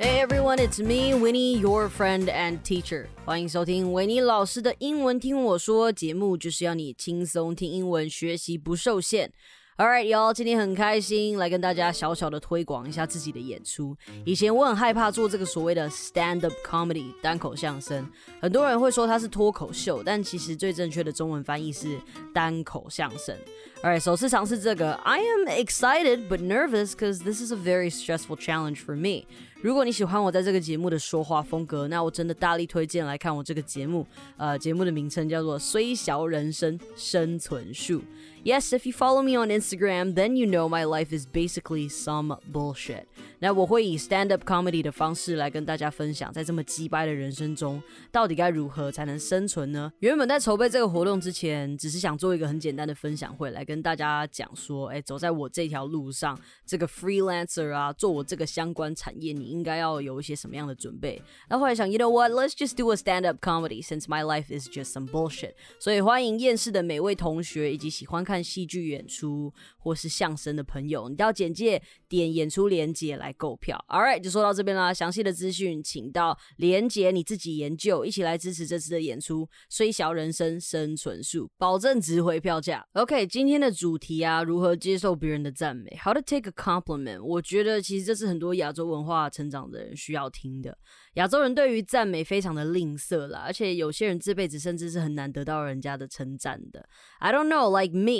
Hey everyone, it's me, Winnie, your friend and teacher. 欢迎收听维尼老师的英文听我说节目，就是要你轻松听英文，学习不受限。Alright y'all, 今天很开心来跟大家小小的推广一下自己的演出。以前我很害怕做这个所谓的 stand-up comedy 单口相声，很多人会说它是脱口秀，但其实最正确的中文翻译是单口相声。Alright, 首次尝试这个 I am excited but nervous because this is a very stressful challenge for me. 如果你喜欢我在这个节目的说话风格，那我真的大力推荐来看我这个节目。节目的名称叫做虽小人生生存术。Yes, if you follow me on Instagram, then you know my life is basically some bullshit. 那我会以 stand-up comedy 的方式来跟大家分享，在这么鸡掰的人生中，到底该如何才能生存呢？原本在筹备这个活动之前，只是想做一个很简单的分享会，来跟大家讲说，走在我这条路上，这个 freelancer 啊，做我这个相关产业，你应该要有一些什么样的准备。那后来想 ，You know what? Let's just do a stand-up comedy since my life is just some bullshit. 所以欢迎厌世的每位同学以及喜欢看戏剧演出或是相声的朋友，你到简介点演出连结来购票。 Alright, 就说到这边啦，详细的资讯请到连结你自己研究，一起来支持这次的演出虽小人生生存术，保证值回票价。 OK, 今天的主题啊，如何接受别人的赞美， How to take a compliment。 我觉得其实这是很多亚洲文化成长的人需要听的。亚洲人对于赞美非常的吝啬啦，而且有些人这辈子甚至是很难得到人家的称赞的。 I don't know, like me,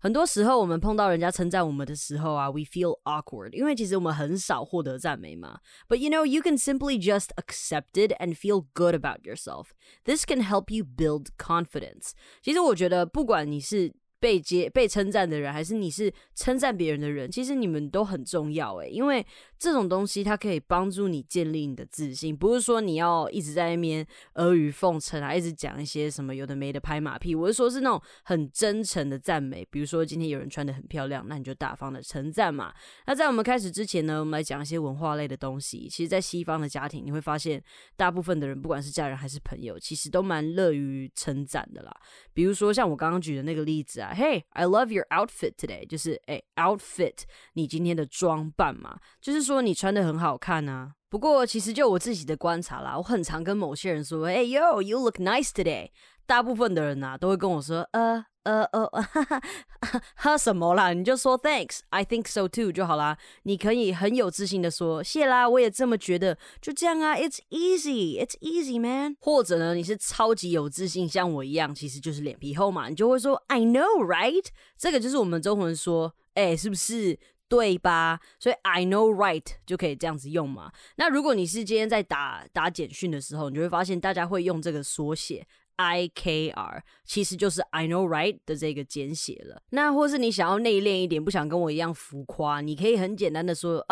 很多时候我们碰到人家称赞我们的时候啊 ，we feel awkward， 因为其实我们很少获得赞美嘛。But you know, you can simply just accept it and feel good about yourself. This can help you build confidence. 其实我觉得，不管你是被称赞的人，还是你是称赞别人的人，其实你们都很重要耶，因为这种东西它可以帮助你建立你的自信，不是说你要一直在那边阿谀奉承啊，一直讲一些什么有的没的拍马屁，我是说是那种很真诚的赞美，比如说今天有人穿得很漂亮，那你就大方的称赞嘛。那在我们开始之前呢，我们来讲一些文化类的东西。其实在西方的家庭，你会发现大部分的人，不管是家人还是朋友，其实都蛮乐于称赞的啦。比如说像我刚刚举的那个例子啊，Hey, I love your outfit today. 就是outfit， 你今天的装扮嘛，就是说你穿得很好看啊。不过其实就我自己的观察啦，我很常跟某些人说 Hey yo, you look nice today. 大部分的人啊都会跟我说喝什么啦，你就说 thanks, I think so too 就好啦。你可以很有自信的说谢啦，我也这么觉得，就这样啊，it's easy man。 或者呢，你是超级有自信，像我一样，其实就是脸皮厚嘛，你就会说 I know right， 这个就是我们中文说是不是对吧，所以 I know right 就可以这样子用嘛。那如果你是今天在打简讯的时候，你就会发现大家会用这个缩写IKR， 其实就是 I know right 的这个简写了。那或是你想要内敛一点，不想跟我一样浮夸，你可以很简单的说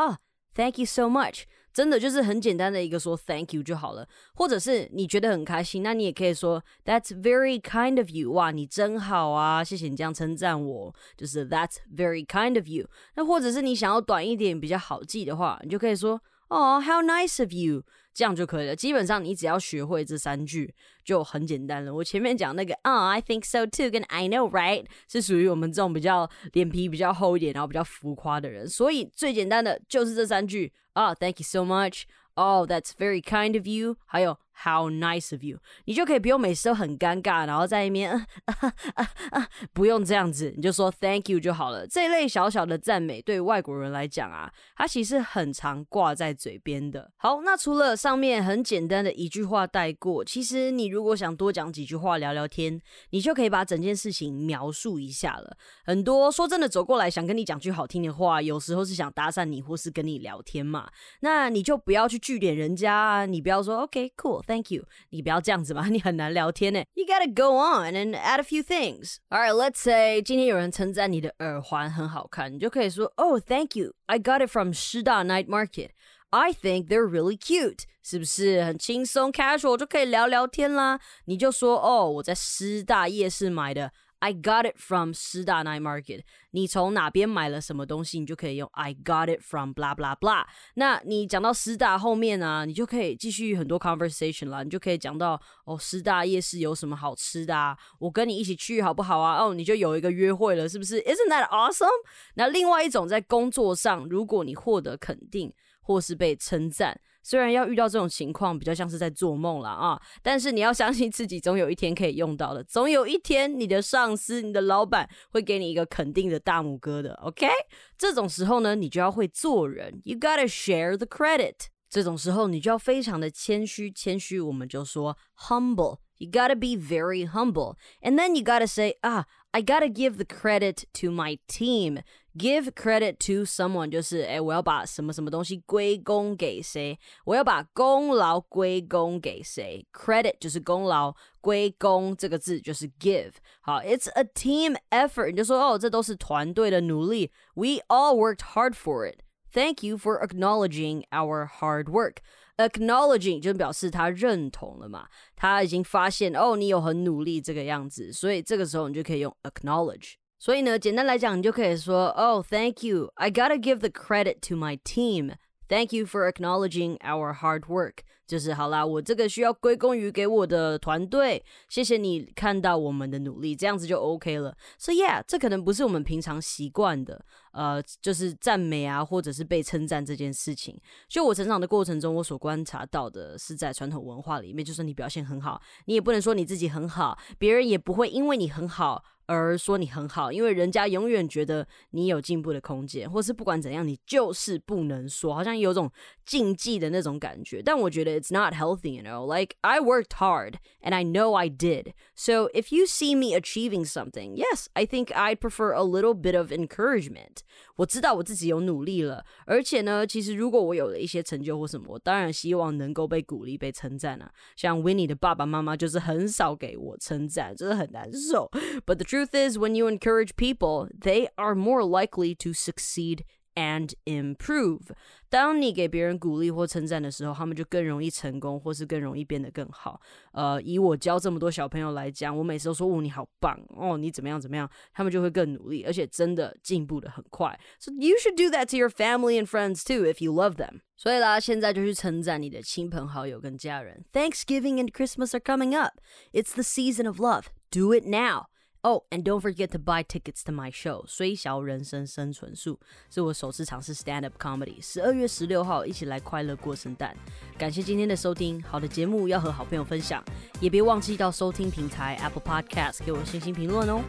Thank you so much， 真的就是很简单的一个说 Thank you 就好了。或者是你觉得很开心，那你也可以说 That's very kind of you， 哇你真好啊，谢谢你这样称赞我，就是 That's very kind of you。 那或者是你想要短一点比较好记的话，你就可以说Oh, how nice of you， 这样就可以了。基本上你只要学会这三句就很简单了。我前面讲那个I think so too 跟 I know right 是属于我们这种比较脸皮比较厚一点，然后比较浮夸的人，所以最简单的就是这三句Thank you so much， Oh, that's very kind of you， 还有How nice of you， 你就可以不用每次都很尴尬，然后在那边不用这样子，你就说 Thank you 就好了。这类小小的赞美对外国人来讲啊，它其实很常挂在嘴边的。好，那除了上面很简单的一句话带过，其实你如果想多讲几句话聊聊天，你就可以把整件事情描述一下了。很多说真的走过来想跟你讲句好听的话，有时候是想搭讪你或是跟你聊天嘛，那你就不要去据点人家啊，你不要说 OK cool Thank you， 你不要这样子嘛，你很难聊天耶。You gotta go on and add a few things. Alright, let's say 今天有人称赞你的耳环很好看，你就可以说 Oh, thank you. I got it from Shida Night Market. I think they're really cute. 是不是很轻松 casual 就可以聊聊天啦？你就说我在师大夜市买的。I got it from 师大 night market， 你从哪边买了什么东西，你就可以用 I got it from blah blah blah。 那你讲到师大后面啊，你就可以继续很多 conversation 啦，你就可以讲到师大夜市有什么好吃的啊，我跟你一起去好不好啊，你就有一个约会了，是不是 Isn't that awesome？ 那另外一种在工作上，如果你获得肯定或是被称赞。虽然要遇到这种情况比较像是在做梦啦啊，但是你要相信自己总有一天可以用到的，总有一天你的上司你的老板会给你一个肯定的大拇哥的 OK。 这种时候呢你就要会做人， You gotta share the credit， 这种时候你就要非常的谦虚，我们就说 humble， You gotta be very humble and then you gotta say I gotta give the credit to my team。Give credit to someone 就是我要把什么什么东西归功给谁，我要把功劳归功给谁。 Credit 就是功劳，归功这个字就是 give。 好， It's a team effort， 你就说这都是团队的努力。 We all worked hard for it， Thank you for acknowledging our hard work。 Acknowledging 就表示他认同了嘛，他已经发现你有很努力这个样子，所以这个时候你就可以用 acknowledge。所以呢，简单来讲，你就可以说 thank you. I gotta give the credit to my team. Thank you for acknowledging our hard work. 就是好啦，我这个需要归功于给我的团队，谢谢你看到我们的努力，这样子就 OK 了。So yeah， 这可能不是我们平常习惯的就是赞美啊或者是被称赞这件事情。就我成长的过程中，我所观察到的是在传统文化里面，就是你表现很好，你也不能说你自己很好，别人也不会因为你很好而说你很好，因为人家永远觉得你有进步的空间，或是不管怎样你就是不能说，好像有种禁忌的那种感觉。但我觉得 it's not healthy, you know, like I worked hard and I know I did. So if you see me achieving something, yes, I think I'd prefer a little bit of encouragement. 我知道我自己有努力了，而且呢，其实如果我有了一些成就或什么，我当然希望能够被鼓励被称赞啊。像 Winnie 的爸爸妈妈就是很少给我称赞，真的很难受。But the truth is, when you encourage people, they are more likely to succeed and improve. 当你给别人鼓励或称赞的时候，他们就更容易成功，或是更容易变得更好。以我教这么多小朋友来讲，我每次都说你好棒你怎么样怎么样，他们就会更努力，而且真的进步得很快。So you should do that to your family and friends too if you love them.所以啦，现在就去称赞你的亲朋好友跟家人。Thanksgiving and Christmas are coming up. It's the season of love. Do it now.Oh, and don't forget to buy tickets to my show, 虽小人生生存术，是我首次尝试 stand-up comedy。 12月16号一起来快乐过圣诞。感谢今天的收听，好的节目要和好朋友分享，也别忘记到收听平台 Apple Podcast 给我星星评论哦。